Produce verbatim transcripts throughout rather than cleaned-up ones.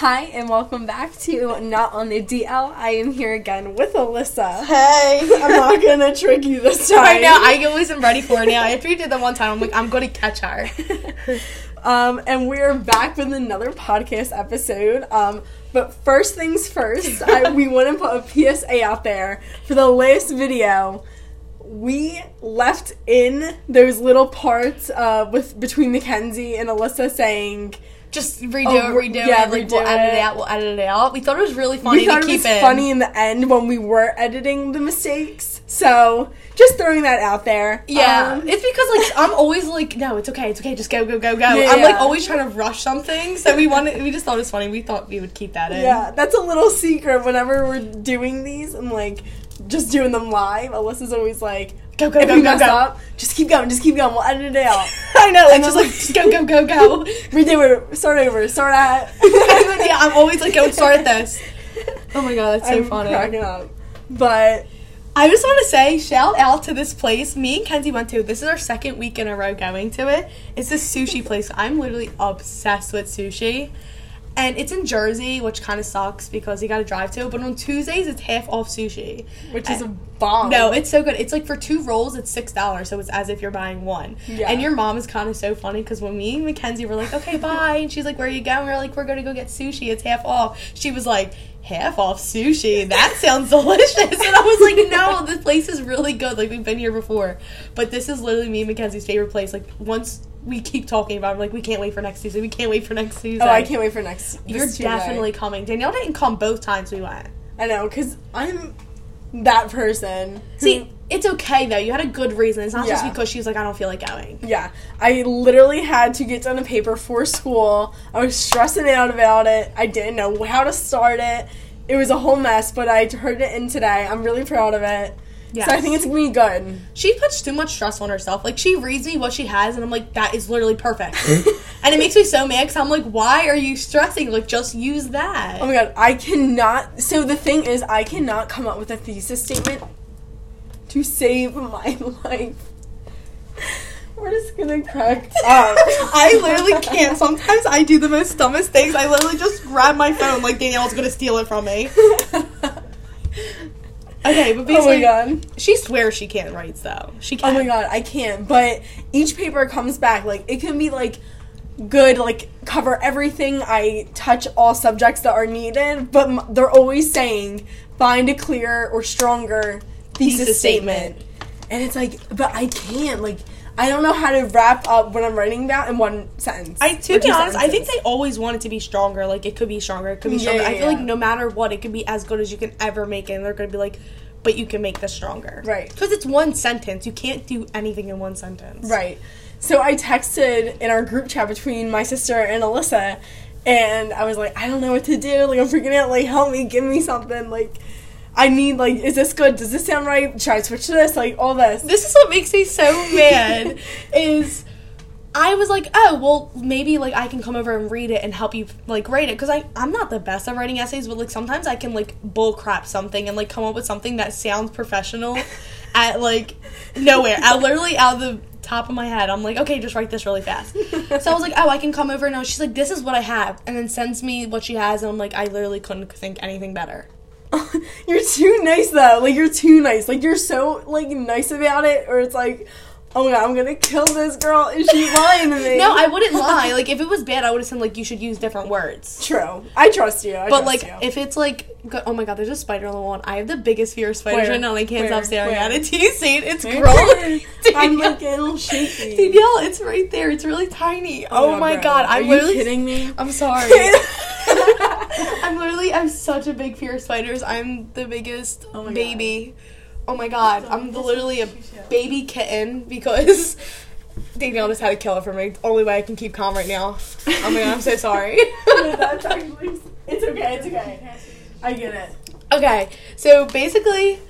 Hi, and welcome back to Not on the D L. I am here again with Alyssa. Hey, I'm not going to trick you this time. I know, I wasn't ready for it now. After you did that one time, I'm like, I'm going to catch her. um, and we're back with another podcast episode. Um, but first things first, I, we want to put a P S A out there for the last video. We left in those little parts uh, with between Mackenzie and Alyssa saying... Just redo oh, it, redo yeah, it. Like, redo we'll it. edit it out, we'll edit it out. We thought it was really funny to keep in. We thought it was in. funny in the end when we were editing the mistakes. So, just throwing that out there. Yeah. Um, it's because, like, I'm always like, no, it's okay, it's okay, just go, go, go, go. Yeah, I'm, yeah. like, always trying to rush something. So, we wanted, we just thought it was funny. We thought we would keep that in. Yeah, that's a little secret. Whenever we're doing these and, like, just doing them live, Alyssa's always like, go, go, if go, we go, mess go. Up, just keep going, just keep going, we'll edit it out. I know, like, just like, just go, go, go, go. Redo it, start over, start at. Yeah, I'm always like, don't start at this. Oh my god, that's so I'm funny. I'm cracking up. But I just want to say, shout out to this place me and Kenzie went to. This is our second week in a row going to it. It's this sushi place. I'm literally obsessed with sushi. And it's in Jersey, which kind of sucks because you got to drive to it. But on Tuesdays, it's half off sushi. Which is and, a bomb. No, it's so good. It's like for two rolls, it's six dollars. So it's as if you're buying one. Yeah. And your mom is kind of so funny because when me and Mackenzie were like, okay, bye. And she's like, where are you going? We're like, we're going to go get sushi. It's half off. She was like, half off sushi? That sounds delicious. And I was like, no, this place is really good. Like, we've been here before. But this is literally me and Mackenzie's favorite place. Like, once... we keep talking about it. I'm like, we can't wait for next season. We can't wait for next season. Oh, I can't wait for next You're Tuesday. Definitely coming. Danielle didn't come both times we went. I know, because I'm that person. See, it's okay, though. You had a good reason. It's not yeah. just because she was like, I don't feel like going. Yeah. I literally had to get done a paper for school. I was stressing out about it. I didn't know how to start it. It was a whole mess, but I turned it in today. I'm really proud of it. Yes. So I think it's going to be good. She puts too much stress on herself. Like, she reads me what she has, and I'm like, that is literally perfect. And it makes me so mad, because I'm like, why are you stressing? Like, just use that. Oh, my God. I cannot. So the thing is, I cannot come up with a thesis statement to save my life. We're just going to crack up. I literally can't. Sometimes I do the most dumbest things. I literally just grab my phone like Danielle's going to steal it from me. Okay, but basically, oh my God. She swears she can't write, though. She can't. Oh my God, I can't. But each paper comes back. Like, it can be, like, good, like, cover everything. I touch all subjects that are needed. But they're always saying, find a clearer or stronger thesis, thesis statement. statement. And it's like, but I can't. Like, I don't know how to wrap up what I'm writing about in one sentence. I To be honest, sentences. I think they always want it to be stronger. Like, it could be stronger. It could be stronger. Yeah, yeah, I feel yeah. like no matter what, it could be as good as you can ever make it. And they're going to be like, but you can make this stronger. Right. Because it's one sentence. You can't do anything in one sentence. Right. So I texted in our group chat between my sister and Alyssa. And I was like, I don't know what to do. Like, I'm freaking out. Like, help me. Give me something. Like... I need, like, is this good? Does this sound right? Should I switch to this? Like, all this. This is what makes me so mad, is I was like, oh, well, maybe, like, I can come over and read it and help you, like, write it. Because I'm not the best at writing essays, but, like, sometimes I can, like, bullcrap something and, like, come up with something that sounds professional at, like, nowhere. I literally out of the top of my head. I'm like, okay, just write this really fast. So I was like, oh, I can come over. And I was, she's like, this is what I have. And then sends me what she has. And I'm like, I literally couldn't think anything better. You're too nice, though. Like, you're too nice. Like, you're so, like, nice about it, or it's like, oh, my God, I'm gonna kill this girl. Is she lying to me? No, I wouldn't lie. Like, if it was bad, I would have said, like, you should use different words. True. I trust you. I but, trust like, you. If it's, like, go- oh, my God, there's a spider on the wall. I have the biggest fear of spiders Where? right now, and I can't Where? stop staring Where? at it. Do you see it? It's growing. I'm, like, it'll shake me. Danielle, it's right there. It's really tiny. Oh, oh my bro. God. I'm Are literally- you kidding me? I'm sorry. I'm literally, I have such a big fear of spiders. I'm the biggest oh baby. God. Oh my god. I'm literally a baby kitten because Danielle just had to kill it for me. It's the only way I can keep calm right now. Oh my god, I'm so sorry. No, that's actually, it's okay, it's okay. I get it. Okay, so basically,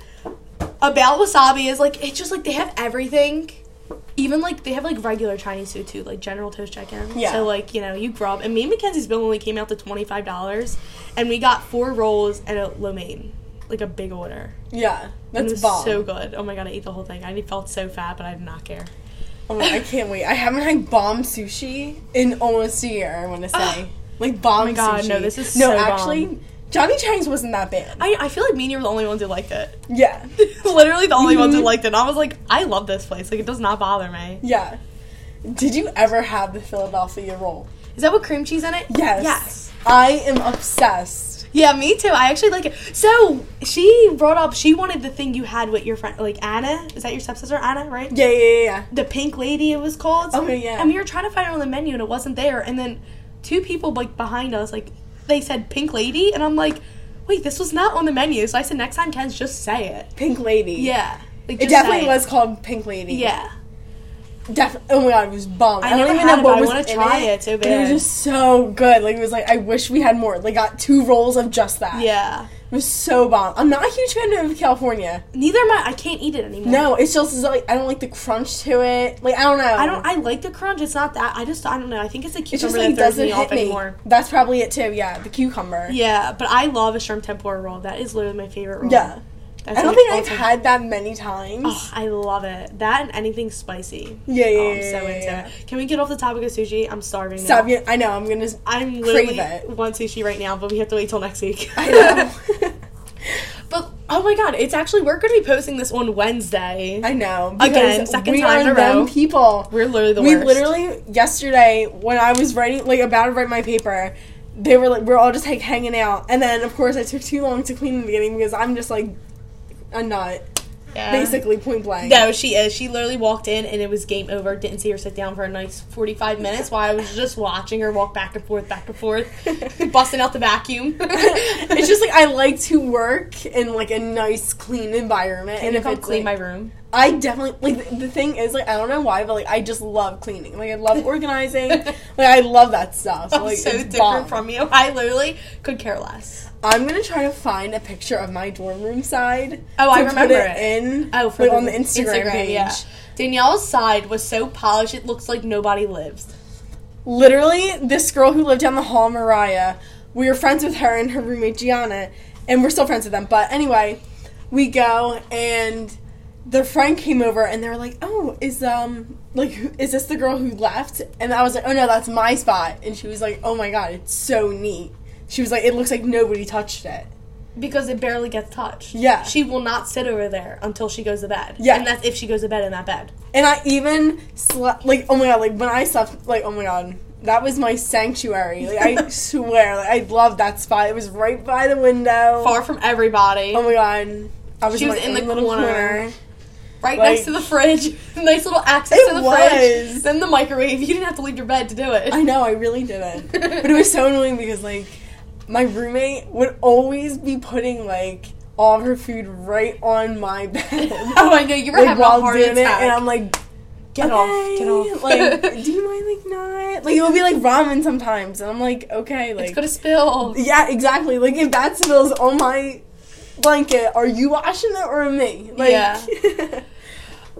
about wasabi is like, it's just like they have everything. Even, like, they have, like, regular Chinese food, too. Like, General Tso's Chicken. Yeah. So, like, you know, you grub. And me and Mackenzie's bill only came out to twenty-five dollars. And we got four rolls and a lo mein. Like, a big order. Yeah. That's and it was bomb. So good. Oh, my God. I ate the whole thing. I felt so fat, but I did not care. Oh, my God. I can't wait. I haven't had bomb sushi in almost a year, I want to say. Like bomb sushi. Oh my god, sushi. no, this is no, so No, actually, bomb. Johnny Chang's wasn't that bad. I, I feel like me and you were the only ones who liked it. Yeah. Literally the only mm-hmm. ones who liked it. And I was like, I love this place. Like, it does not bother me. Yeah. Did you ever have the Philadelphia roll? Is that with cream cheese in it? Yes. Yes. I am obsessed. Yeah, me too. I actually like it. So, she brought up, she wanted the thing you had with your friend, like Anna. Is that your stepsister? Anna, right? Yeah, yeah, yeah. yeah. The Pink Lady, it was called. Oh, okay, yeah. And we were trying to find it on the menu, and it wasn't there. And then two people, like, behind us, like, they said Pink Lady, and I'm like, wait, this was not on the menu. So I said, next time, Ken's, just say it. Pink Lady. Yeah. Like, just it definitely was it. called Pink Lady. Yeah. Definitely. Oh my god, it was bomb. I, I don't even know what was in it. I want to try it. It so bad. It was just so good. Like, it was like, I wish we had more. Like, got two rolls of just that. Yeah. It was so bomb. I'm not a huge fan of California. Neither am I. I can't eat it anymore. No, it's just, it's like, I don't like the crunch to it. Like, I don't know. I don't, I like the crunch. It's not that. I just, I don't know. I think it's a cucumber. It just, like, that throws doesn't me hit off me. Anymore. That's probably it too, yeah. The cucumber. Yeah, but I love a shrimp tempura roll. That is literally my favorite roll. Yeah. That's I don't think I've time. had that many times. Oh, I love it. That and anything spicy. Yeah, yeah, oh, I'm so into yeah, it. Can we get off the topic of sushi? I'm starving now. Stop you. I know. I'm going to I'm literally it. want sushi right now, but we have to wait till next week. I know. But, oh my god, it's actually, we're going to be posting this on Wednesday. I know. Again, second we time are in a row. Them people. We're literally the we worst. We literally, yesterday, when I was writing, like, about to write my paper, they were like, we're all just, like, hanging out. And then, of course, I took too long to clean in the beginning because I'm just, like, a nut. Yeah. Basically, point blank. No, she is. She literally walked in and it was game over. Didn't see her sit down for a nice forty-five minutes while I was just watching her walk back and forth, back and forth, busting out the vacuum. It's just like, I like to work in like a nice, clean environment. Can and you if come it's clean like, my room? I definitely, like, the thing is, like, I don't know why, but, like, I just love cleaning. Like, I love organizing. Like, I love that stuff. So, like, I'm so different bomb. from you. I literally could care less. I'm going to try to find a picture of my dorm room side. Oh, I remember it. in, oh, for like, the, on the Instagram, Instagram page. Yeah. Danielle's side was so polished, it looks like nobody lives. Literally, this girl who lived down the hall, Mariah, we were friends with her and her roommate, Gianna, and we're still friends with them. But, anyway, we go and their friend came over, and they were like, oh, is, um, like, who, is this the girl who left? And I was like, oh, no, that's my spot. And she was like, oh, my God, it's so neat. She was like, it looks like nobody touched it. Because it barely gets touched. Yeah. She will not sit over there until she goes to bed. Yeah. And that's if she goes to bed in that bed. And I even slept, like, oh, my God, like, when I slept, like, oh, my God, that was my sanctuary. Like, I swear, like, I loved that spot. It was right by the window. Far from everybody. Oh, my God. I was, she was like, in, in the little corner. corner. Right, like, next to the fridge. Nice little access to the was. fridge. Then the microwave. You didn't have to leave your bed to do it. I know, I really didn't. But it was so annoying because, like, my roommate would always be putting, like, all of her food right on my bed. Oh, I know. You were like, having a hard attack. It, and I'm like, get okay, off, get off. Like, do you mind, like, not? Like, it would be, like, ramen sometimes. And I'm like, okay, like. It's gonna spill. Yeah, exactly. Like, if that spills on my blanket, are you washing it or me? Like, yeah.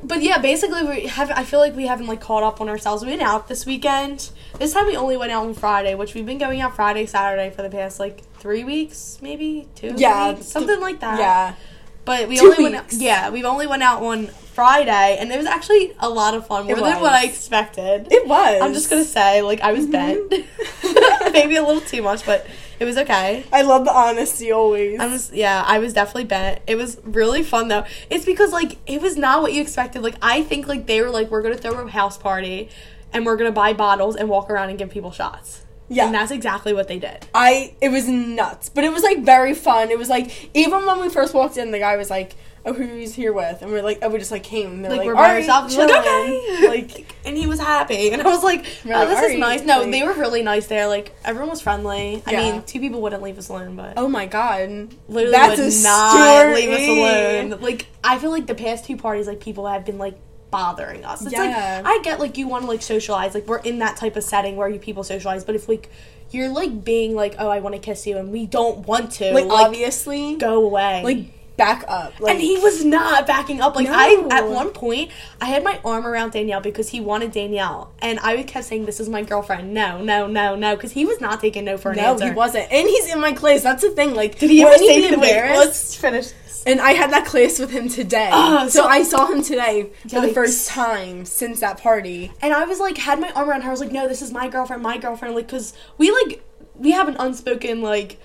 But yeah, basically we have. I feel like we haven't like caught up on ourselves. We went out this weekend. This time we only went out on Friday, which we've been going out Friday, Saturday for the past like three weeks, maybe two. Yeah, weeks, something like that. Yeah, but we two only weeks. went. Out, yeah, we've only went out on Friday, and it was actually a lot of fun. More it was. than what I expected. It was. I'm just gonna say, like, I was mm-hmm. bent, maybe a little too much, but it was okay. I love the honesty always. I was, yeah, I was definitely bent. It was really fun, though. It's because, like, it was not what you expected. Like, I think, like, they were like, we're going to throw a house party, and we're going to buy bottles and walk around and give people shots. Yeah. And that's exactly what they did. I, it was nuts. But it was, like, very fun. It was, like, even when we first walked in, the guy was like, oh, who's here with? And we we're like, oh, we just, like, came. And they're like, like, we're by ourselves. Like, okay. Like, and he was happy. And I was like, oh, like, this is nice. No, like, they were really nice there. Like, everyone was friendly. Yeah. I mean, two people wouldn't leave us alone, but. Oh, my God. Literally That's would not story. leave us alone. Like, I feel like the past two parties, like, people have been, like, bothering us. It's yeah. like, I get, like, you want to, like, socialize. Like, we're in that type of setting where you people socialize. But if, like, you're, like, being, like, oh, I want to kiss you, and we don't want to. Like, like obviously. Go away. Like, back up. Like, and he was not backing up. Like, no. I, at one point, I had my arm around Danielle because he wanted Danielle. And I kept saying, this is my girlfriend. No, no, no, no. Because he was not taking no for an no, answer. No, he wasn't. And he's in my class. That's the thing. Like, did he ever say to embarrass? Let's finish this. And I had that class with him today. Uh, so, so I saw him today for yikes. the first time since that party. And I was like, had my arm around her. I was like, no, this is my girlfriend, my girlfriend. Like, because we, like, we have an unspoken, like,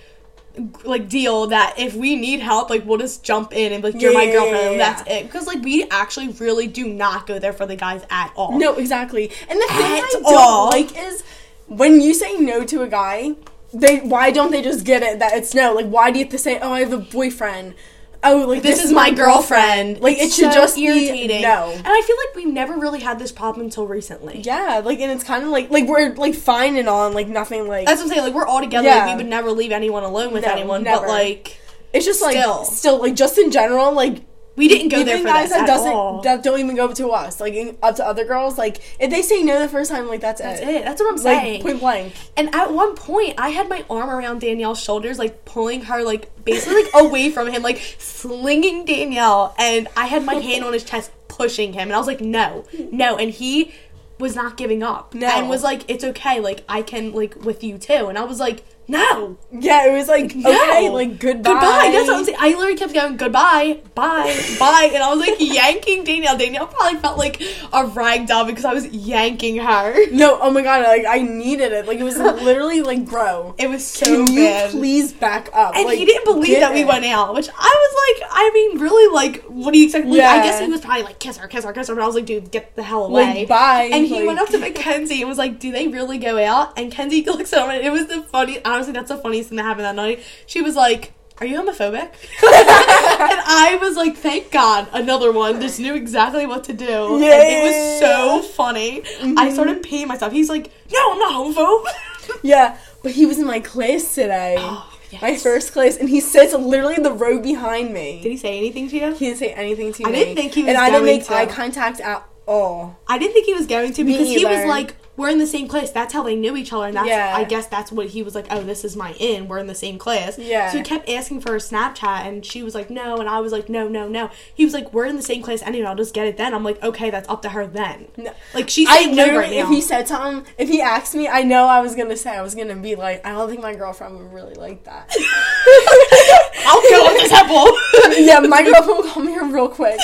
like, deal that if we need help, like, we'll just jump in and be like, you're yeah, my girlfriend, yeah, yeah, and that's yeah. it. Because, like, we actually really do not go there for the guys at all. No, exactly. And the thing at I all. don't like is when you say no to a guy, they why don't they just get it that it's no? Like, why do you have to say, oh, I have a boyfriend? Oh, like, this, this is my girlfriend. girlfriend. Like, it's it should so just irritating. be no. And I feel like we never really had this problem until recently. Yeah, like, and it's kind of like, like, we're, like, fine and all, and, like, nothing, like... That's what I'm saying, like, we're all together, yeah. like, we would never leave anyone alone with no, anyone, never. but, like... It's just, like, still, still like, just in general, like... We didn't go there for guys this that at all. That don't even go up to us, like, up to other girls, like, if they say no the first time, like, that's it. That's it. That's what I'm saying. Like, point blank. And at one point, I had my arm around Danielle's shoulders, like, pulling her, like, basically, like, away from him, like, slinging Danielle, and I had my hand on his chest pushing him, and I was like, no, no, and he was not giving up. No. And was like, it's okay, like, I can, like, with you, too, and I was like... No. Yeah, it was like, no. okay, like, goodbye. Goodbye, that's what I'm saying. I literally kept going, goodbye, bye, bye. And I was, like, yanking Danielle. Danielle probably felt like a rag doll because I was yanking her. No, oh, my God, like, I needed it. Like, it was literally, like, bro. It was so Can bad. Can you please back up? And like, he didn't believe that it. we went out, which I was like, I mean, really, like, what do you expect? Like, yeah. I guess he was probably like, kiss her, kiss her, kiss her. But I was like, dude, get the hell away. Like, bye. And he like, went up to Mackenzie and was like, do they really go out? And Kenzie looks at him, and it was the funniest... Honestly, that's the funniest thing that happened that night. She was like, are you homophobic? And I was like, thank God, another one. Just knew exactly what to do. Yay. And it was so funny. Mm-hmm. I started peeing myself. He's like, no, I'm not homophobe. Yeah, but he was in my class today. Oh, yes. My first class. And he sits literally the row behind me. Did he say anything to you? He didn't say anything to I me. I didn't think he was and going to. And I didn't make to. eye contact at all. I didn't think he was going to because he was like, we're in the same class. That's how they knew each other. And that's, yeah. I guess that's what he was like, oh, this is my in. We're in the same class. Yeah. So he kept asking for her Snapchat, and she was like, no. And I was like, no, no, no. He was like, we're in the same class anyway. I'll just get it then. I'm like, okay, that's up to her then. No. Like, she's saying no right now. If he said something, if he asked me, I know I was going to say, I was going to be like, I don't think my girlfriend would really like that. I'll go with this apple. Yeah, my girlfriend will call me here real quick.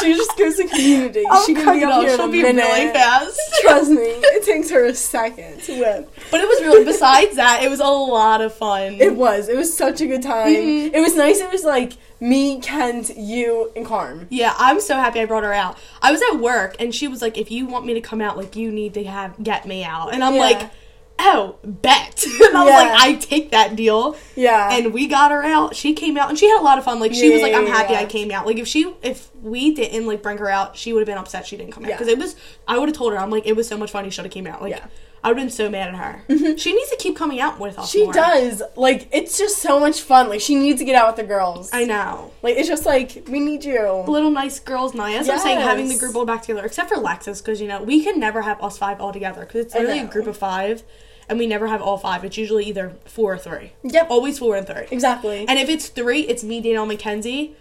She just goes to community. I'll she can be up here She'll in a be minute. really fast. Trust me, it takes her a second to whip. But it was really. Besides that, it was a lot of fun. It was. It was such a good time. Mm-hmm. It was nice. It was like me, Kent, you, and Carm. Yeah, I'm so happy I brought her out. I was at work, and she was like, "If you want me to come out, like you need to have get me out." And I'm yeah. like. Oh, bet. And I yeah. was like, I take that deal. Yeah. And we got her out. She came out, and she had a lot of fun. Like, she yeah, was like, I'm happy yeah. I came out. Like, if she, if we didn't, like, bring her out, she would have been upset she didn't come out. Because yeah. it was, I would have told her, I'm like, it was so much fun, you should have came out. Like, yeah. I would have been so mad at her. Mm-hmm. She needs to keep coming out with us She more. does. Like, it's just so much fun. Like, she needs to get out with the girls. I know. Like, it's just like, we need you. A little nice girls night. That's yes. what I'm saying, having the group all back together. Except for Lexus, because, you know, we can never have us five all together. Because it's literally a group of five. And we never have all five. It's usually either four or three. Yep. Always four and three. Exactly. And if it's three, it's me, Danielle, Mackenzie,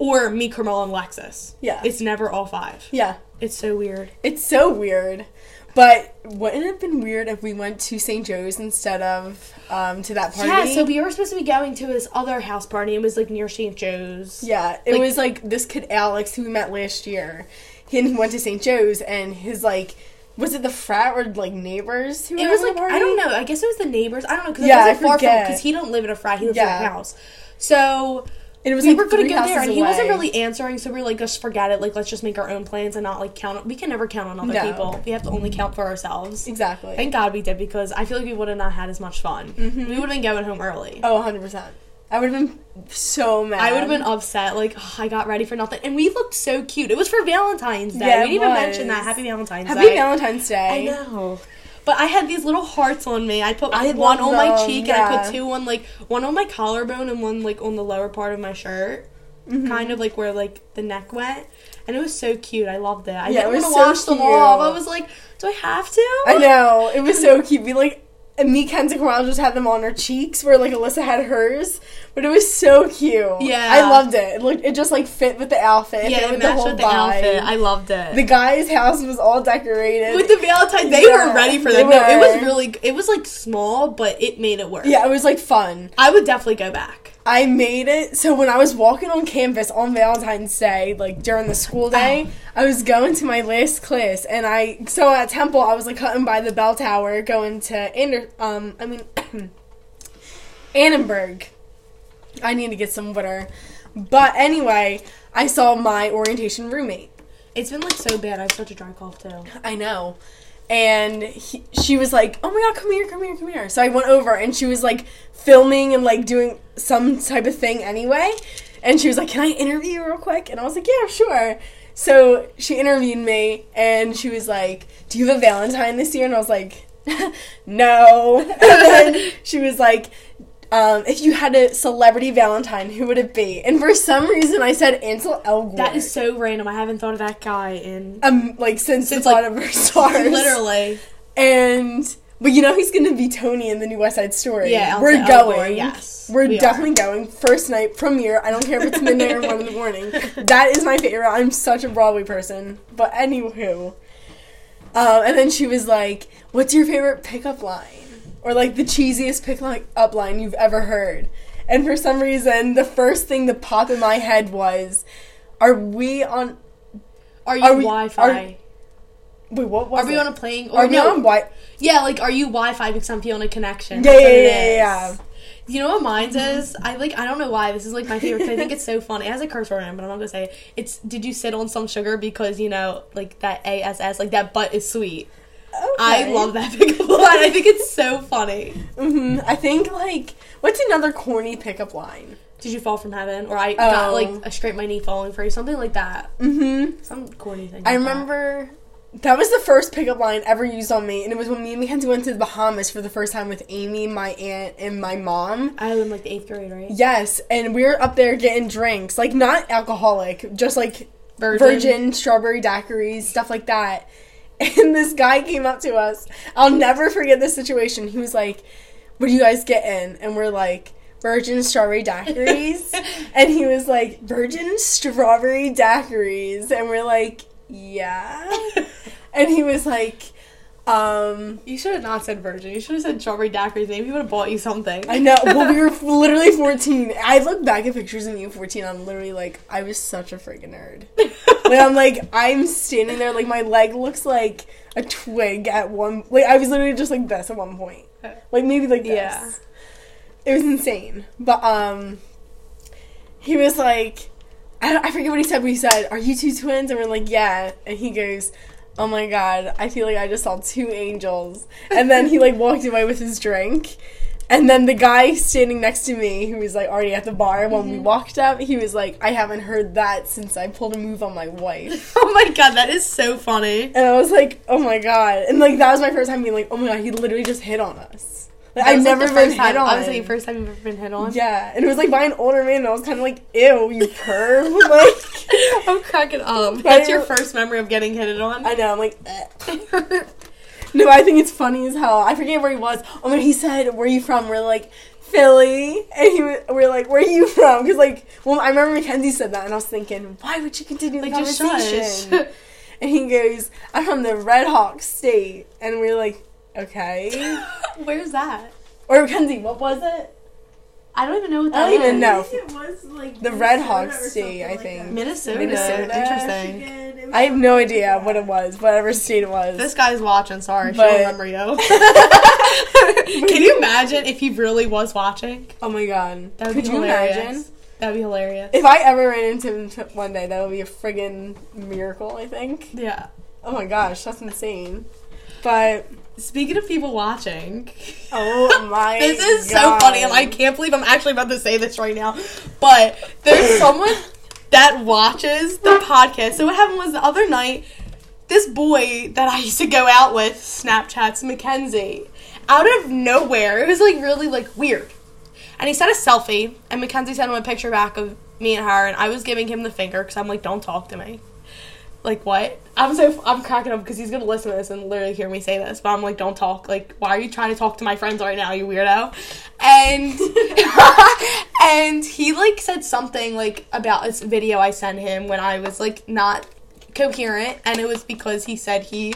or me, Carmel, and Lexus. Yeah. It's never all five. Yeah. It's so weird. It's so weird. But wouldn't it have been weird if we went to Saint Joe's instead of um, to that party? Yeah, so we were supposed to be going to this other house party. It was, like, near Saint Joe's. Yeah. It like, was, like, this kid Alex, who we met last year. He and he went to Saint Joe's, and his, like... Was it the frat or, like, neighbors who it were was, like, party? I don't know. I guess it was the neighbors. I don't know, because yeah, it wasn't I far forget. from because he don't live in a frat. He lives yeah. in a house. So, and it was, we like, were going to go there, and away. he wasn't really answering, so we were like, just forget it. Like, let's just make our own plans and not, like, count. We can never count on other no. people. We have to only count for ourselves. Exactly. Thank God we did, because I feel like we would have not had as much fun. Mm-hmm. We would have been going home early. Oh, one hundred percent. I would have been so mad. I would have been upset. Like, oh, I got ready for nothing. And we looked so cute. It was for Valentine's Day. Yeah, we didn't even mention that. Happy Valentine's Happy Day. Happy Valentine's Day. I know. But I had these little hearts on me. I put I one on them. my cheek yeah. and I put two on, like, one on my collarbone and one, like, on the lower part of my shirt. Mm-hmm. Kind of, like, where, like, the neck went. And it was so cute. I loved it. I yeah, didn't it want to so wash cute. them off. I was like, do I have to? I know. It was so cute. We, like... And me, Kenzie, Carmel just had them on her cheeks, where, like, Alyssa had hers. But it was so cute. Yeah. I loved it. It, looked, it just, like, fit with the outfit. Yeah, fit it with matched the whole with the vibe. outfit. I loved it. The guy's house was all decorated. With the Valentine. They yeah, were ready for that. No, it was really, it was, like, small, but it made it work. Yeah, it was, like, fun. I would definitely go back. I made it. So when I was walking on campus on Valentine's Day, like, during the school day, oh. I was going to my last class. And I, so at Temple, I was, like, cutting by the bell tower, going to, Ander- um, I mean, Annenberg. I need to get some water. But anyway, I saw my orientation roommate. It's been, like, so bad. I have such a dry cough, too. I know. And he, she was like, oh, my God, come here, come here, come here. So I went over, and she was, like, filming and, like, doing some type of thing anyway. And she was like, can I interview you real quick? And I was like, yeah, sure. So she interviewed me, and she was like, do you have a Valentine this year? And I was like, no. And then she was like, Um, if you had a celebrity Valentine, who would it be? And for some reason, I said Ansel Elgort. That is so random. I haven't thought of that guy in... Um, like, since, since the like, thought of her stars. Literally. And... But you know he's going to be Tony in the new West Side Story. Yeah, We're Elgort, going. Yes. We're we definitely are. going. First night, premiere. I don't care if it's midnight or one in the morning. That is my favorite. I'm such a Broadway person. But anywho. Um, and then she was like, what's your favorite pickup line? Or, like, the cheesiest pick-up line you've ever heard. And for some reason, the first thing that popped in my head was, are we on... Are you are we, Wi-Fi? Are, wait, what was Are we it? on a plane? Or are no, we on Wi-Fi? Yeah, like, are you Wi-Fi because I'm feeling a connection? Yeah, yeah, yeah, yeah, yeah. You know what mine is? I, like, I don't know why. This is, like, my favorite because I think it's so fun. It has a curse word in it, but I'm not going to say it. It's, did you sit on some sugar because, you know, like, that ass, like, that butt is sweet. Okay. I love that pickup line. I think it's so funny. Mm-hmm. I think, like, what's another corny pickup line? Did you fall from heaven? Or I oh. got, like, a scrape my knee falling for you. Something like that. Mm-hmm. Some corny thing. I like remember that. that was the first pickup line ever used on me. And it was when me and Mackenzie went to the Bahamas for the first time with Amy, my aunt, and my mom. I was in, like, the eighth grade, right? Yes. And we were up there getting drinks. Like, not alcoholic. Just, like, virgin, virgin strawberry daiquiris, stuff like that. And this guy came up to us. I'll never forget this situation. He was like, what do you guys get in? And we're like, virgin strawberry daiquiris. And he was like, virgin strawberry daiquiris. And we're like, yeah. And he was like, um. You should have not said virgin. You should have said strawberry daiquiris. Maybe he would have bought you something. I know. Well, we were literally fourteen. I look back at pictures of me at fourteen. I'm literally like, I was such a freaking nerd. Like, I'm like, I'm standing there, like, my leg looks like a twig at one... Like, I was literally just like this at one point. Like, maybe like this. Yeah. It was insane. But, um, he was like... I, don't, I forget what he said, but he said, are you two twins? And we're like, yeah. And he goes, oh, my God, I feel like I just saw two angels. And then he, like, walked away with his drink. And then the guy standing next to me, who was, like, already at the bar when mm-hmm. we walked up, he was like, I haven't heard that since I pulled a move on my wife. Oh, my God, that is so funny. And I was like, oh, my God. And, like, that was my first time being like, oh, my God, he literally just hit on us. Like, I've never like been hit time. on. I was like, the first time you've ever been hit on? Yeah. And it was, like, by an older man, and I was kind of like, ew, you perv. Like, I'm cracking up. That's your first memory of getting hit on? I know. I'm like, eh. No, I think it's funny as hell. I forget where he was. Oh, man, he said, where are you from? We're like, Philly. And he was, we're like, where are you from? Because, like, well, I remember Mackenzie said that, and I was thinking, why would you continue the like, conversation? And he goes, I'm from the Red Hawk State. And we're like, okay. Where's that? Or Mackenzie, what was it? I don't even know what that was. I don't even know. I think it was, like, the Red Hawk State, I think. Minnesota. Minnesota. Interesting. I have no idea what it was, whatever state it was. This guy's watching, sorry. But... She'll remember you. Can you imagine if he really was watching? Oh, my God. That would Could be hilarious. You imagine? That would be hilarious. If I ever ran into him one day, that would be a friggin' miracle, I think. Yeah. Oh, my gosh. That's insane. But... Speaking of people watching. Oh, my This is God. so funny, and I can't believe I'm actually about to say this right now. But there's someone that watches the podcast. So what happened was the other night, this boy that I used to go out with Snapchats Mackenzie. Out of nowhere. It was, like, really, like, weird. And he sent a selfie, and Mackenzie sent him a picture back of me and her, and I was giving him the finger because I'm like, don't talk to me. Like, what? I'm so, I'm cracking up because he's going to listen to this and literally hear me say this. But I'm like, don't talk. Like, why are you trying to talk to my friends right now, you weirdo? And, and he, like, said something, like, about this video I sent him when I was, like, not coherent. And it was because he said he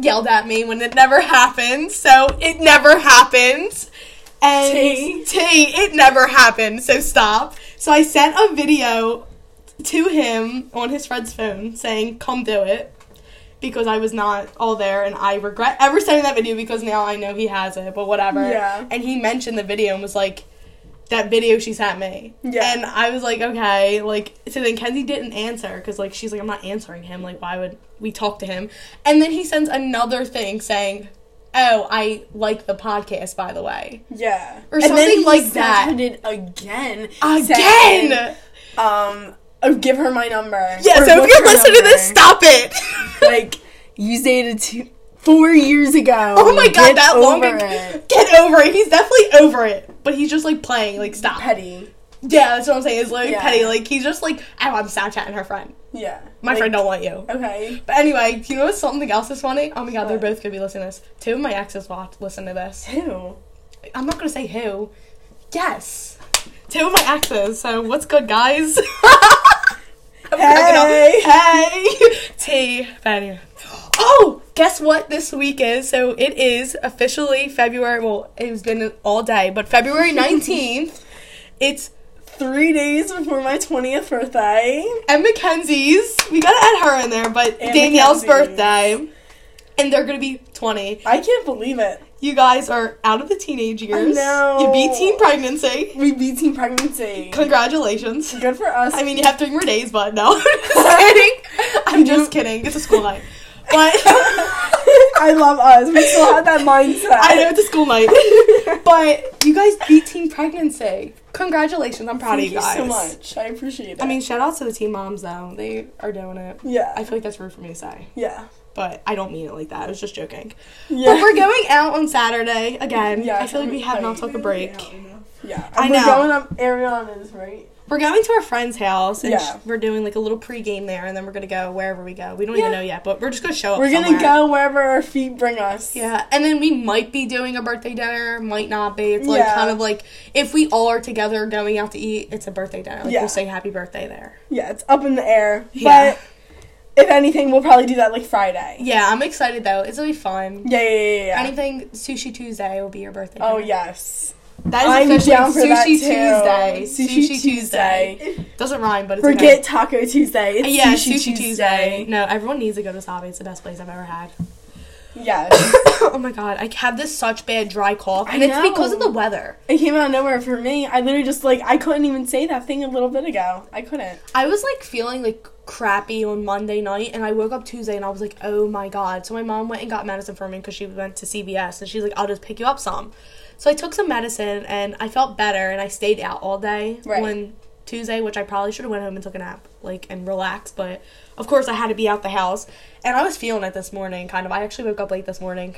yelled at me when it never happened. So, it never happened. And T. T, it never happened. So, stop. So, I sent a video to him on his friend's phone saying, come do it. because I was not all there, and I regret ever sending that video because now I know he has it, but whatever. Yeah. And he mentioned the video and was like, that video she sent me. Yeah. And I was like, okay, like, so then Kenzie didn't answer, because, like, she's like, I'm not answering him, like, why would we talk to him? And then he sends another thing saying, oh, I like the podcast, by the way. Yeah. Or and something then he like that. And then again. Again! Saying, um, oh, give her my number. Yeah, or so if you're listening number. to this, stop it! Like, you dated two... Four years ago. Oh my god, that long ago. Get over it. He's definitely over it. But he's just, like, playing. Like, stop. Petty. Yeah, that's what I'm saying. It's, like, yeah. petty. Like, he's just, like, oh, I'm Snapchatting her friend. Yeah. My like, friend don't want you. Okay. But anyway, you know what's something else is funny? Oh my god, what? They're both going to be listening to this. Two of my exes watch, listen to this. Who? I'm not going to say who. Yes. Two of my exes. So, what's good, guys? I'm hey. Hey. T. But anyway. Oh! Guess what this week is? So it is officially February, well, it's been all day, but February nineteenth. It's three days before my twentieth birthday. And Mackenzie's. We gotta add her in there, but and Danielle's birthday. And they're gonna be twenty. I can't believe it. You guys are out of the teenage years. I know. You beat teen pregnancy. We beat teen pregnancy. Congratulations. Good for us. I mean, you have three more days, but no. I'm just kidding. I'm just kidding. It's a school night. But I love us. We still have that mindset. I know, it's a school night. But you guys beat teen pregnancy. Congratulations. I'm proud Thank of you guys. Thank you so much. I appreciate it. I mean, shout out to the teen moms, though. They are doing it. Yeah. I feel like that's rude for me to say. Yeah. But I don't mean it like that. I was just joking. Yeah. But we're going out on Saturday again. Yeah. I feel like we have not took a break. Yeah. And I know. We're going up Ariana's, right? We're going to our friend's house, and yeah. sh- we're doing, like, a little pregame there, and then we're going to go wherever we go. We don't yeah. even know yet, but we're just going to show up We're going to go wherever our feet bring us. Yeah, and then we might be doing a birthday dinner, might not be. It's, like, yeah. kind of, like, if we all are together going out to eat, it's a birthday dinner. Like, yeah. we'll say happy birthday there. Yeah, it's up in the air. Yeah. But, if anything, we'll probably do that, like, Friday. Yeah, I'm excited, though. It's going to be fun. Yeah, yeah, yeah, yeah. Anything, Sushi Tuesday will be your birthday dinner. Oh, yes. That is officially I'm down for Sushi Tuesday. Sushi, sushi Tuesday. Tuesday. Doesn't rhyme, but it's Forget okay. Taco Tuesday. It's yeah, Sushi, sushi Tuesday. Tuesday. No, everyone needs to go to Sabe. It's the best place I've ever had. Yeah. Oh my god, I had this such bad dry cough, and I it's know. because of the weather. It came out of nowhere for me. I literally just like I couldn't even say that thing a little bit ago. I couldn't. I was like feeling like crappy on Monday night, and I woke up Tuesday, and I was like, oh my god. So my mom went and got medicine for me because she went to C V S, and she's like, I'll just pick you up some. So I took some medicine, and I felt better, and I stayed out all day right. on Tuesday, which I probably should have went home and took a nap, like, and relaxed, but of course I had to be out the house, and I was feeling it this morning, kind of. I actually woke up late this morning.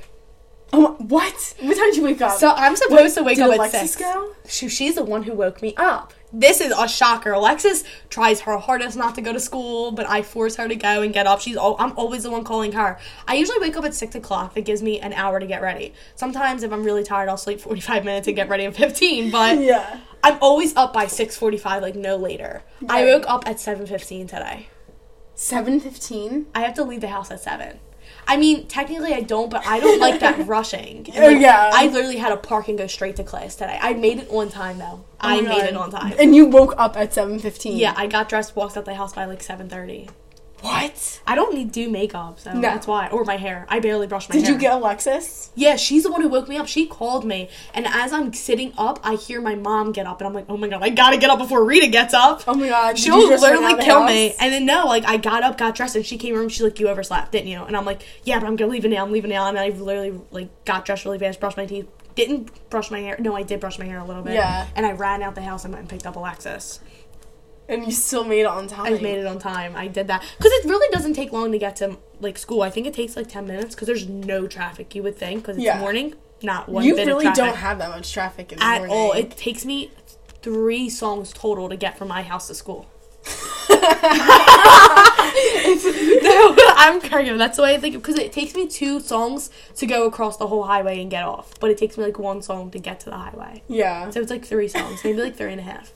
Oh, what? What time did you wake up? So I'm supposed Wait, to wake up Alexis at six. Did Alexis go? She's the one who woke me up. This is a shocker. Alexis tries her hardest not to go to school, but I force her to go and get up. She's all, I'm always the one calling her. I usually wake up at six o'clock. That gives me an hour to get ready. Sometimes if I'm really tired, I'll sleep forty-five minutes and get ready in fifteen, but yeah. I'm always up by six forty-five, like no later. Right. I woke up at seven fifteen today. seven fifteen? I have to leave the house at seven. I mean, technically I don't, but I don't like that rushing. Like, oh, yeah. I literally had to park and go straight to class today. I made it on time, though. Oh I God. made it on time. And you woke up at seven fifteen. Yeah, I got dressed, walked out the house by, like, seven thirty. What? I don't need to do makeup, so no. that's why. Or my hair. I barely brushed my Did hair. Did you get Alexis? Yeah, she's the one who woke me up. She called me. And as I'm sitting up, I hear my mom get up. And I'm like, oh my god, I gotta get up before Rita gets up. Oh my god. She'll literally kill me. And then no, like, I got up, got dressed, and she came over and she's like, you overslept, didn't you? And I'm like, yeah, but I'm gonna leave it now. I'm leaving now. And I literally, like, got dressed really fast, brushed my teeth. Didn't brush my hair. No, I did brush my hair a little bit. Yeah. And I ran out the house and went and picked up Alexis. And you still made it on time. I made it on time. I did that. Because it really doesn't take long to get to, like, school. I think it takes, like, ten minutes because there's no traffic, you would think, because it's yeah. morning. Not one you bit really of traffic. You really don't have that much traffic in the At morning. At all. It takes me three songs total to get from my house to school. No, I'm crazy. That's the way I think. Because it takes me two songs to go across the whole highway and get off. But it takes me, like, one song to get to the highway. Yeah. So it's, like, three songs. Maybe, like, three and a half.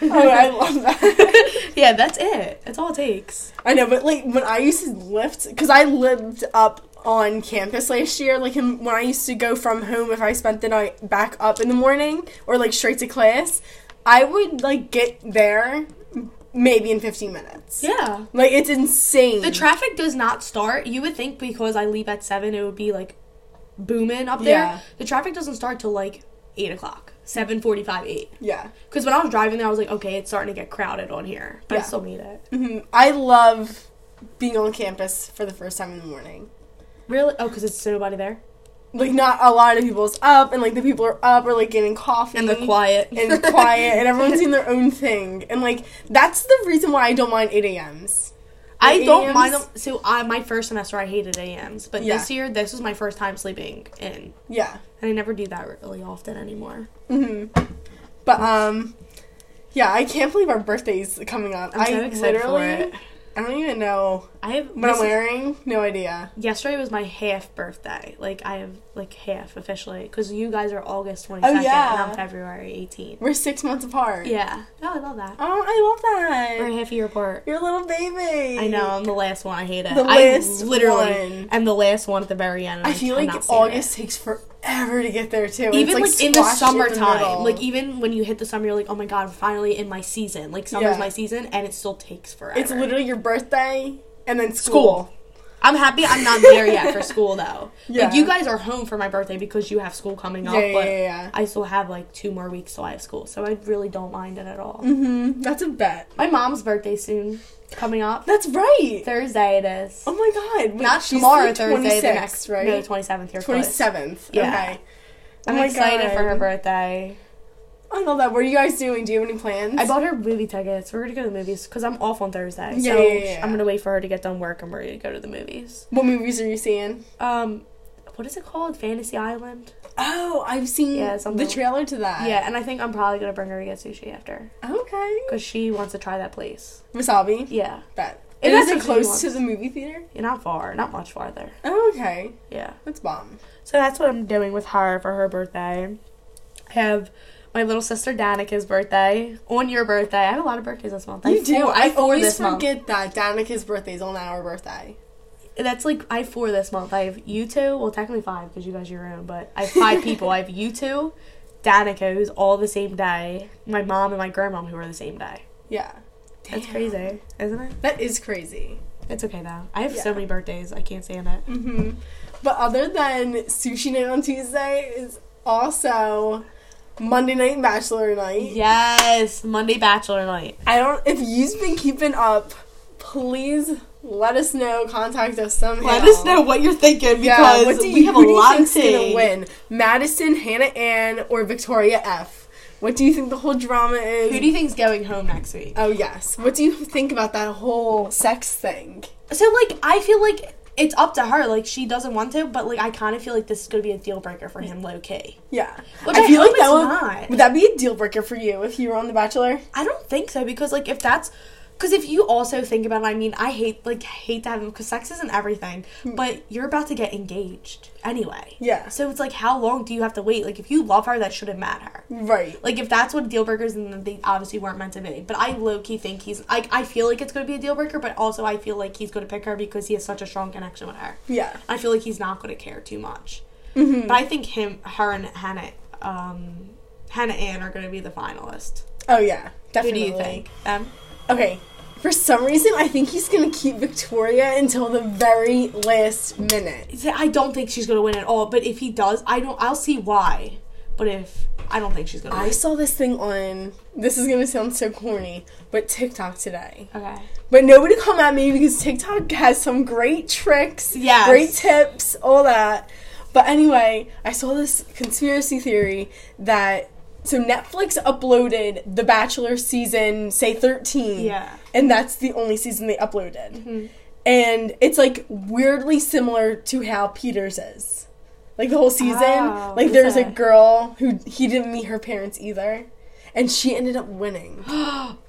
Oh, I love that. Yeah, that's it. That's all it takes. I know, but, like, when I used to lift, because I lived up on campus last year, like, when I used to go from home, if I spent the night back up in the morning, or, like, straight to class, I would, like, get there maybe in fifteen minutes. Yeah. Like, it's insane. The traffic does not start. You would think because I leave at seven, it would be, like, booming up there. Yeah. The traffic doesn't start till, like, eight o'clock. seven forty-five, eight. Yeah. Because when I was driving there, I was like, okay, it's starting to get crowded on here. But yeah. I still made it. Mm-hmm. I love being on campus for the first time in the morning. Really? Oh, because it's nobody there? Like, not a lot of people's up, and, like, the people are up or, like, getting coffee. And they're quiet. And they're quiet, and everyone's doing their own thing. And, like, that's the reason why I don't mind eight a.m.s. I don't mind them. So, I, my first semester, I hated eight a.m.s. But yeah. this year, this was my first time sleeping in. Yeah. And I never do that really often anymore. Mm-hmm. But, um, yeah, I can't believe our birthday's coming up. I'm so I excited for it. I don't even know I have, what I'm wearing. Is, no idea. Yesterday was my half birthday. Like, I have, like, half officially. Because you guys are August twenty-second, oh, yeah. and I'm February eighteenth. We're six months apart. Yeah. Oh, I love that. Oh, I love that. We're half a year apart. You're a little baby. I know. I'm the last one. I hate it. The last I literally one. am the last one at the very end. I feel like August takes forever to get there, too. Even, it's, like, like in the summertime. In the like, even when you hit the summer, you're like, oh, my God, finally in my season. Like, summer's yeah. my season, and it still takes forever. It's literally your birthday and then school. school. I'm happy I'm not there yet for school though. Yeah. Like you guys are home for my birthday because you have school coming up, yeah, yeah, but yeah, yeah. I still have like two more weeks till I have school, so I really don't mind it at all. Mm-hmm. That's a bet. My mom's birthday soon coming up. That's right. Thursday it is. Oh my god. Wait, not tomorrow, like Thursday the next right? No, the twenty-seventh here. twenty-seventh. Yeah. Okay. I'm oh excited god. for her birthday. I love that. What are you guys doing? Do you have any plans? I bought her movie tickets. We're going to go to the movies because I'm off on Thursday. Yeah, so yeah, yeah. I'm going to wait for her to get done work and we're going to go to the movies. What movies are you seeing? Um, what is it called? Fantasy Island? Oh, I've seen yeah, the trailer to that. Yeah, and I think I'm probably going to bring her to get sushi after. Okay. Because she wants to try that place. Wasabi? Yeah. Bet. It isn't close to the movie theater? Yeah, not far. Not much farther. Oh, okay. Yeah. That's bomb. So that's what I'm doing with her for her birthday. I have... my little sister Danica's birthday on your birthday. I have a lot of birthdays this month. You I do. Four, I, I always this forget month. that Danica's birthday is on our birthday. That's like I have four this month. I have you two. Well, technically five because you guys are your own, but I have five people. I have you two, Danica, who's all the same day. My mom and my grandmom, who are the same day. Yeah, Damn. That's crazy, isn't it? That is crazy. It's okay though. I have yeah. so many birthdays. I can't stand it. Mm-hmm. But other than sushi night on Tuesday is also. Monday night, Bachelor night. Yes, Monday Bachelor night. I don't... If you've been keeping up, please let us know. Contact us somehow. Let us know what you're thinking because yeah, what do you, we have a lot of going to win. Madison, Hannah Ann, or Victoria F. What do you think the whole drama is? Who do you think's going home next week? Oh, yes. What do you think about that whole sex thing? So, like, I feel like... it's up to her. Like, she doesn't want to, but, like, I kind of feel like this is going to be a deal-breaker for him low-key. Yeah. Which I, I feel like that would, not. Would that be a deal-breaker for you if you were on The Bachelor? I don't think so, because, like, if that's... because if you also think about it, I mean, I hate, like, hate to have him, because sex isn't everything, but you're about to get engaged anyway. Yeah. So it's like, how long do you have to wait? Like, if you love her, that shouldn't matter. Right. Like, if that's what deal breakers, then they obviously weren't meant to be. But I low-key think he's, I, I feel like it's going to be a deal breaker, but also I feel like he's going to pick her because he has such a strong connection with her. Yeah. I feel like he's not going to care too much. Mm-hmm. But I think him, her and Hannah, um, Hannah Ann are going to be the finalists. Oh, yeah. Definitely. Who do you think? Them? Okay, for some reason, I think he's going to keep Victoria until the very last minute. I don't think she's going to win at all, but if he does, I don't, I'll see why. But if, I don't think she's going to win. I saw this thing on, this is going to sound so corny, but TikTok today. Okay. But nobody come at me because TikTok has some great tricks, yes. great tips, all that. But anyway, I saw this conspiracy theory that... so Netflix uploaded The Bachelor season, say, thirteen. Yeah. And that's the only season they uploaded. Mm-hmm. And it's, like, weirdly similar to how Peter's is. Like, the whole season. Oh, like, there's it? a girl who, he didn't meet her parents either. And she ended up winning.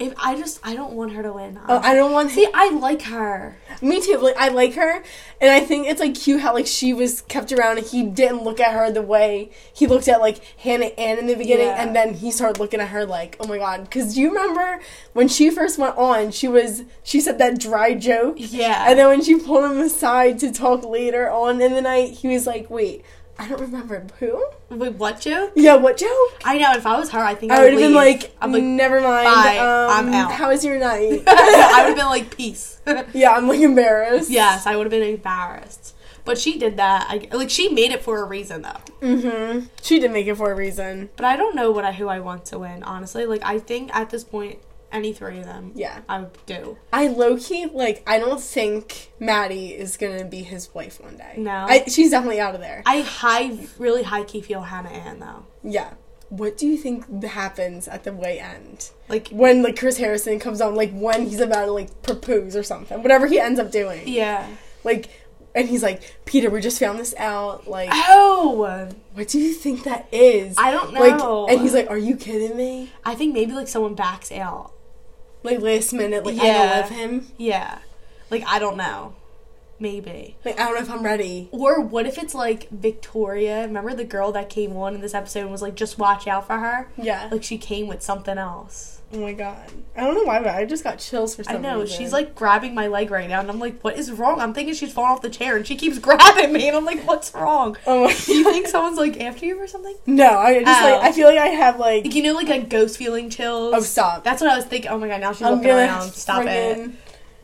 If I just, I don't want her to win. Oh, I don't want... see, him. I like her. Me too. Like, I like her. And I think it's, like, cute how, like, she was kept around and he didn't look at her the way he looked at, like, Hannah Ann in the beginning. Yeah. And then he started looking at her like, oh, my God. Because do you remember when she first went on, she was, she said that dry joke. Yeah. And then when she pulled him aside to talk later on in the night, he was like, wait... I don't remember. Who? Wait, what joke? Yeah, what joke? I know. If I was her, I think I, I would have been like, I'm like, never mind. Bye, um, I'm out. How was your night? I would have been like, peace. Yeah, I'm like embarrassed. Yes, I would have been embarrassed. But she did that. I, like, she made it for a reason, though. Mm-hmm. She did make it for a reason. But I don't know what I, who I want to win, honestly. Like, I think at this point, any three of them. Yeah. I would do. I low-key, like, I don't think Maddie is going to be his wife one day. No. I, she's definitely out of there. I high, really high-key feel Hannah Ann, though. Yeah. What do you think happens at the way end? Like, when, like, Chris Harrison comes on, like, when he's about to, like, propose or something. Whatever he ends up doing. Yeah. Like... And he's like, Peter, we just found this out. Like, oh, what do you think that is? I don't know. Like, and he's like, are you kidding me? I think maybe like someone backs out, like last minute. Like, yeah. I don't love him. Yeah, like I don't know. Maybe. Like, I don't know if I'm ready. Or what if it's like Victoria? Remember the girl that came on in this episode and was like, just watch out for her. Yeah. Like she came with something else. Oh my god. I don't know why, but I just got chills for some reason. I know. Reason. She's, like, grabbing my leg right now, and I'm like, what is wrong? I'm thinking she's falling off the chair, and she keeps grabbing me, and I'm like, what's wrong? Oh my god. Do you think someone's, like, after you or something? No, I just, oh. like, I feel like I have, like... like you know, like, a ghost feeling chills? Oh, stop. That's what I was thinking. Oh my god, now she's I'm looking around. Stop friggin- it.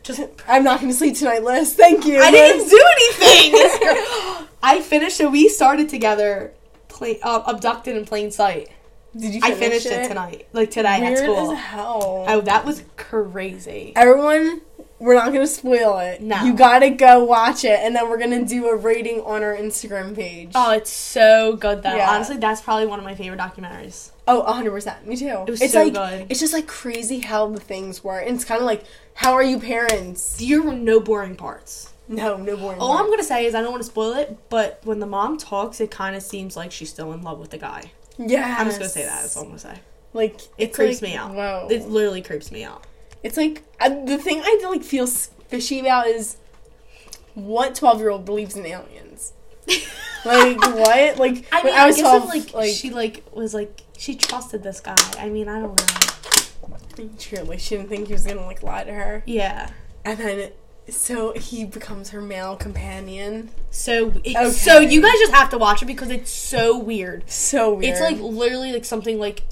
Just, I'm not going to sleep tonight, Liz. Thank you. I Liz. didn't do anything! I finished, so we started together, play, uh, Abducted in Plain Sight. Did you finish I finished it? it tonight. Like, today Weird at school. As hell. Oh, that was crazy. Everyone, we're not going to spoil it. No. You got to go watch it, and then we're going to do a rating on our Instagram page. Oh, it's so good, though. Yeah. Honestly, that's probably one of my favorite documentaries. Oh, one hundred percent. Me, too. It was it's so like, good. It's just, like, crazy how the things were. And it's kind of like, how are you parents? There were no boring parts. No, no boring All parts. I'm going to say is I don't want to spoil it, but when the mom talks, it kind of seems like she's still in love with the guy. Yeah, I'm just gonna say that. That's all I'm gonna say. Like, it creeps like, me out. Whoa. It literally creeps me out. It's like I, the thing I like feel fishy about is what twelve-year-old believes in aliens. Like what? Like I mean, I was twelve, like, like she like was like she trusted this guy. I mean, I don't know. Truly, she didn't think he was gonna like lie to her. Yeah, and then. It, So, he becomes her male companion. So, it, okay. so you guys just have to watch it because it's so weird. So weird. It's, like, literally, like, something, like,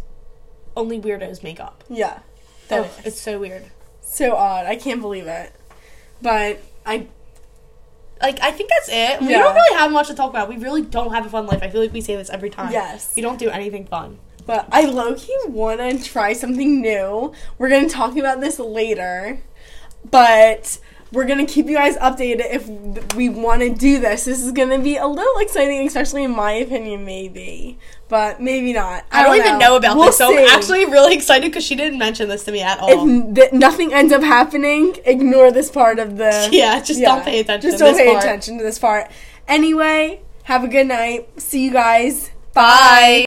only weirdos make up. Yeah. That oh, it's so weird. So odd. I can't believe it. But, I... Like, I think that's it. We yeah. don't really have much to talk about. We really don't have a fun life. I feel like we say this every time. Yes. We don't do anything fun. But I low-key want to try something new. We're going to talk about this later. But... We're going to keep you guys updated if we want to do this. This is going to be a little exciting, especially in my opinion, maybe. But maybe not. I, I don't, don't even know, know about we'll this, so see. I'm actually really excited because she didn't mention this to me at all. If th- nothing ends up happening, ignore this part of the... Yeah, just yeah, don't pay attention just to this part. Just don't pay attention to this part. Anyway, have a good night. See you guys. Bye. Bye.